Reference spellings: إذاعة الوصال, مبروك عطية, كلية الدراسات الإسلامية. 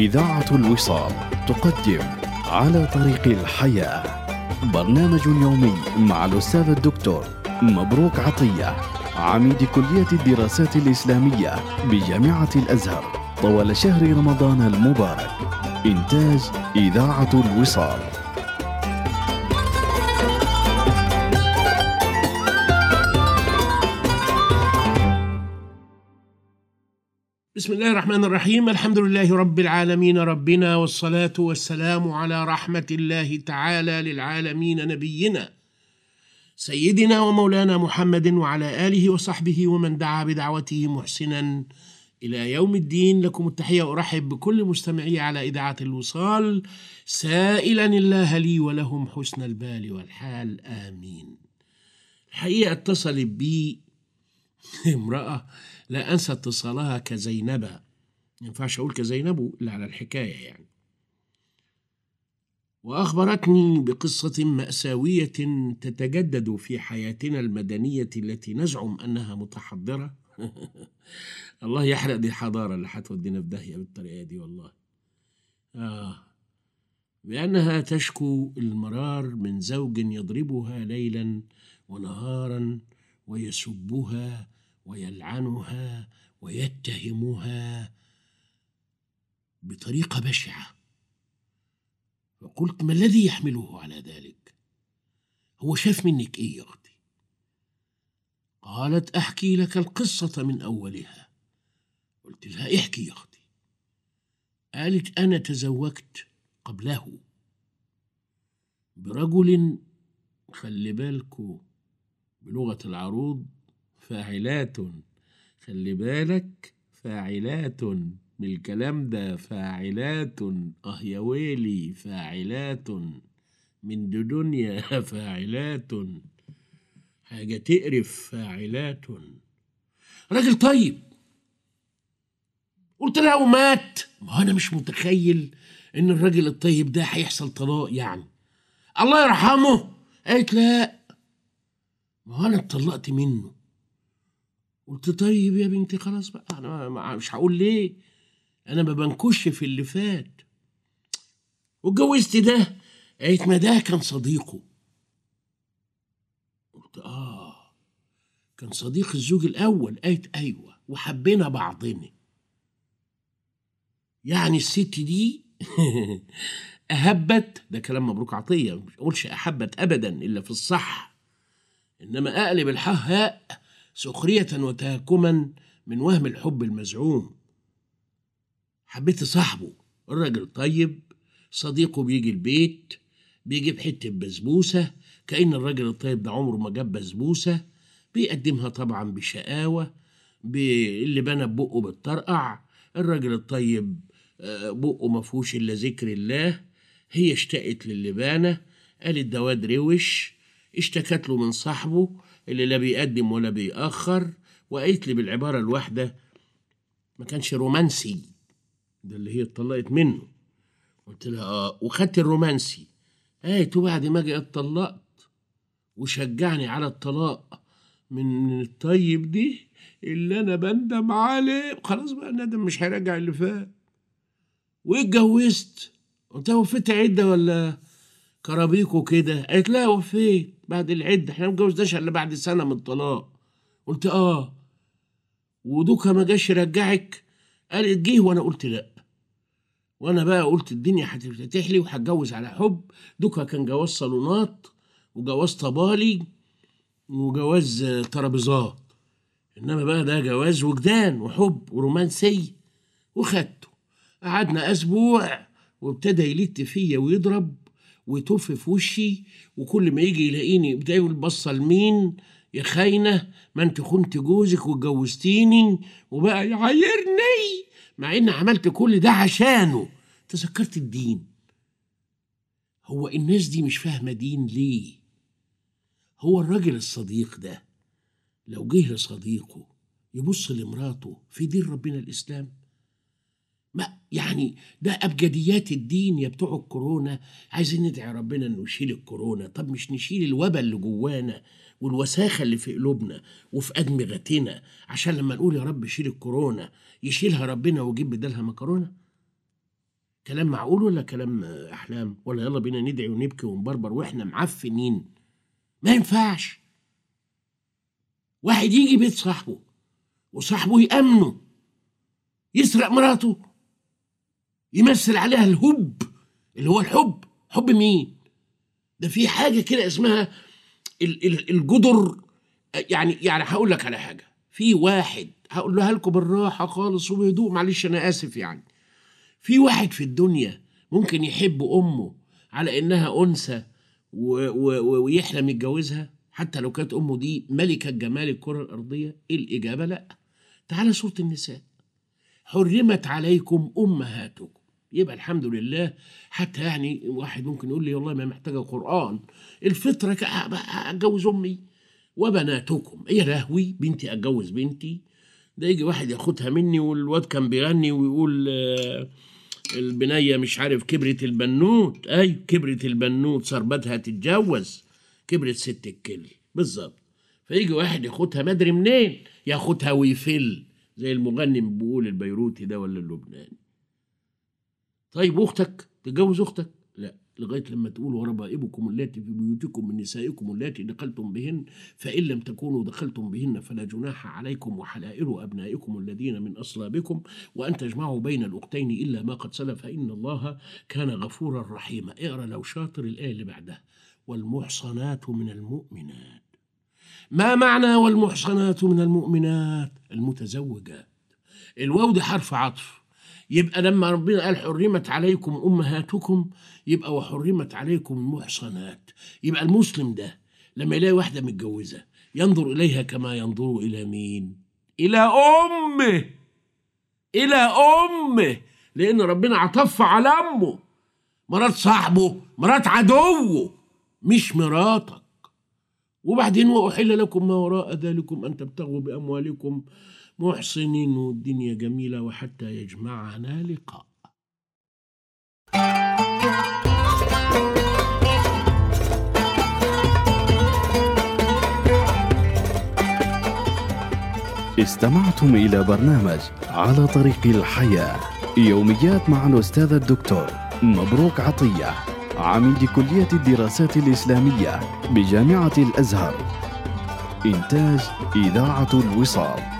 إذاعة الوصال تقدم على طريق الحياة، برنامج يومي مع الأستاذ الدكتور مبروك عطية، عميد كلية الدراسات الإسلامية بجامعة الأزهر، طوال شهر رمضان المبارك. إنتاج إذاعة الوصال. بسم الله الرحمن الرحيم. الحمد لله رب العالمين ربنا، والصلاة والسلام على رحمة الله تعالى للعالمين، نبينا سيدنا ومولانا محمد وعلى آله وصحبه ومن دعا بدعوته محسنا إلى يوم الدين. لكم التحية، وأرحب بكل مستمعي على إذاعة الوصال، سائلا الله لي ولهم حسن البال والحال، آمين. الحقيقة اتصل بي امرأة لا أنسى اتصالها كزينبة، ينفعش أقول كزينبو إلا على الحكاية يعني، وأخبرتني بقصة مأساوية تتجدد في حياتنا المدنية التي نزعم أنها متحضرة. الله يحرق دي الحضارة اللي هتودينا في داهية بالطريقة دي والله. بأنها تشكو المرار من زوج يضربها ليلا ونهارا ويسبها ويلعنها ويتهمها بطريقة بشعة. فقلت ما الذي يحمله على ذلك؟ هو شاف منك إيه يا أختي؟ قالت أحكي لك القصة من أولها. قلت لها احكي يا أختي. قالت أنا تزوجت قبله برجل، خلي بالكو بلغة العروض فاعلات، خلي بالك فاعلات من الكلام ده، فاعلات يا ويلي، فاعلات من دنيا، فاعلات حاجة تقرف، فاعلات. راجل طيب. قلت لها ومات؟ ما أنا مش متخيل إن الراجل الطيب ده هيحصل طلاق يعني، الله يرحمه. قالت لا، ما أنا اتطلقت منه. قلت طيب يا بنتي خلاص بقى، أنا مش هقول ليه، أنا ما بنكش في اللي فات. واتجوزت ده؟ قالت ما ده كان صديقه. قلت كان صديق الزوج الأول؟ قالت أيوة، وحبينا بعضنا يعني. الست دي أهبت، ده كلام مبروك عطية، مش أقولش أحبت أبدا إلا في الصح، إنما أقلب الحهاء سخرية وتهكما من وهم الحب المزعوم. حبيت صاحبه، الراجل طيب، صديقه بيجي البيت بيجيب حتة بسبوسة، كأن الراجل الطيب ده عمره ما جاب بسبوسة، بيقدمها طبعا بشقاوة، اللي بنى بقه بتطرقع، الراجل الطيب بقه مفهوش إلا ذكر الله. هي اشتقت للبانة، قالت دواد روش، اشتكت له من صاحبه اللي لا بيقدم ولا بيأخر، وقالت لي بالعبارة الواحدة ما كانش رومانسي، ده اللي هي اتطلقت منه. قلت لها وخدت الرومانسي؟ قالت وبعد ما جاء اتطلقت، وشجعني على الطلاق من الطيب دي اللي أنا بندم عليه، خلاص بقى الندم مش هيرجع اللي فات. واتجوزت. قلت لها وفيت عدة ولا كرابيكو كده؟ قالت لا وفيت بعد العدة، احنا متجوزناش الا بعد سنة من الطلاق. قلت ودوكا ما جاش يرجعك؟ قالت جه، وانا قلت لا، وانا بقى قلت الدنيا هتفتح لي وهتجوز على حب. دوكا كان جواز صالونات وجواز طبالي وجواز ترابيزات، انما بقى ده جواز وجدان وحب ورومانسي. وخدته، قعدنا اسبوع وابتدى يلت فيا ويضرب ويتف في وشي، وكل ما يجي يلاقيني يبدا يقول بصه لمين يا خاينه، ما انت خنت جوزك واتجوزتيني، وبقى يعايرني مع ان عملت كل ده عشانه. تذكرت الدين. هو الناس دي مش فاهمه دين ليه؟ هو الراجل الصديق ده لو جه لصديقه يبص لمراته في دين ربنا الاسلام؟ ما يعني ده أبجديات الدين يا بتوع الكورونا، عايزين ندعي ربنا انه يشيل الكورونا. طب مش نشيل الوبا اللي جوانا والوساخة اللي في قلوبنا وفي أدمغتنا، عشان لما نقول يا رب شيل الكورونا يشيلها ربنا ويجيب بدلها مكرونة؟ كلام معقول ولا كلام أحلام؟ ولا يلا بينا ندعي ونبكي ونبربر وإحنا معفنين؟ ما ينفعش. واحد يجي بيت صاحبه وصاحبه يأمنه، يسرق مراته، يمثل عليها الهب اللي هو الحب. حب مين؟ ده في حاجة كده اسمها الجدر. يعني هقول لك على حاجة. في واحد هقول لها لكم بالراحة خالص وبهدوء، معلش أنا آسف. يعني في واحد في الدنيا ممكن يحب أمه على إنها أنثى ويحلم يتجوزها حتى لو كانت أمه دي ملكة جمال الكرة الأرضية؟ الإجابة لأ. تعالى سورة النساء، حرمت عليكم أمهاتكم. يبقى الحمد لله. حتى يعني واحد ممكن يقول لي والله ما محتاجة قرآن، الفطرة أتجوز أمي وبناتكم. إيه لهوي، بنتي أتجوز بنتي؟ ده يجي واحد ياخدها مني، والواد كان بيغني ويقول البنية مش عارف كبرت البنوت. أيوة كبرت البنوت صربتها تتجوز، كبرت ست الكل بالظبط. فيجي واحد ياخدها ما ادري منين، ياخدها ويفل زي المغني بيقول البيروتي ده ولا اللبناني. طيب واختك تتجوز اختك؟ لا، لغايه لما تقول وربائبكم اللاتي في بيوتكم من نسائكم اللاتي دخلتم بهن، فان لم تكونوا دخلتم بهن فلا جناح عليكم وحلائل ابنائكم الذين من اصلابكم وان تجمعوا بين الاختين الا ما قد سلف ان الله كان غفورا رحيما. اقرا لو شاطر الايه اللي بعدها، والمحصنات من المؤمنات. ما معنى والمحصنات من المؤمنات؟ المتزوجات. الواو دي حرف عطف. يبقى لما ربنا قال حرمت عليكم أمهاتكم، يبقى وحرمت عليكم المحصنات. يبقى المسلم ده لما يلاقي واحدة متجوزة ينظر إليها كما ينظر إلى مين؟ إلى أمه. إلى أمه، لأن ربنا عطف على أمه. مرات صاحبه، مرات عدوه، مش مراتك. وبعدين وأحل لكم ما وراء ذلكم أن تبتغوا بأموالكم محصنين والدنيا جميلة وحتى يجمعنا لقاء. استمعتم إلى برنامج على طريق الحياة، يوميات مع الأستاذ الدكتور مبروك عطية، عميد كلية الدراسات الإسلامية بجامعة الأزهر. إنتاج إذاعة الوصال.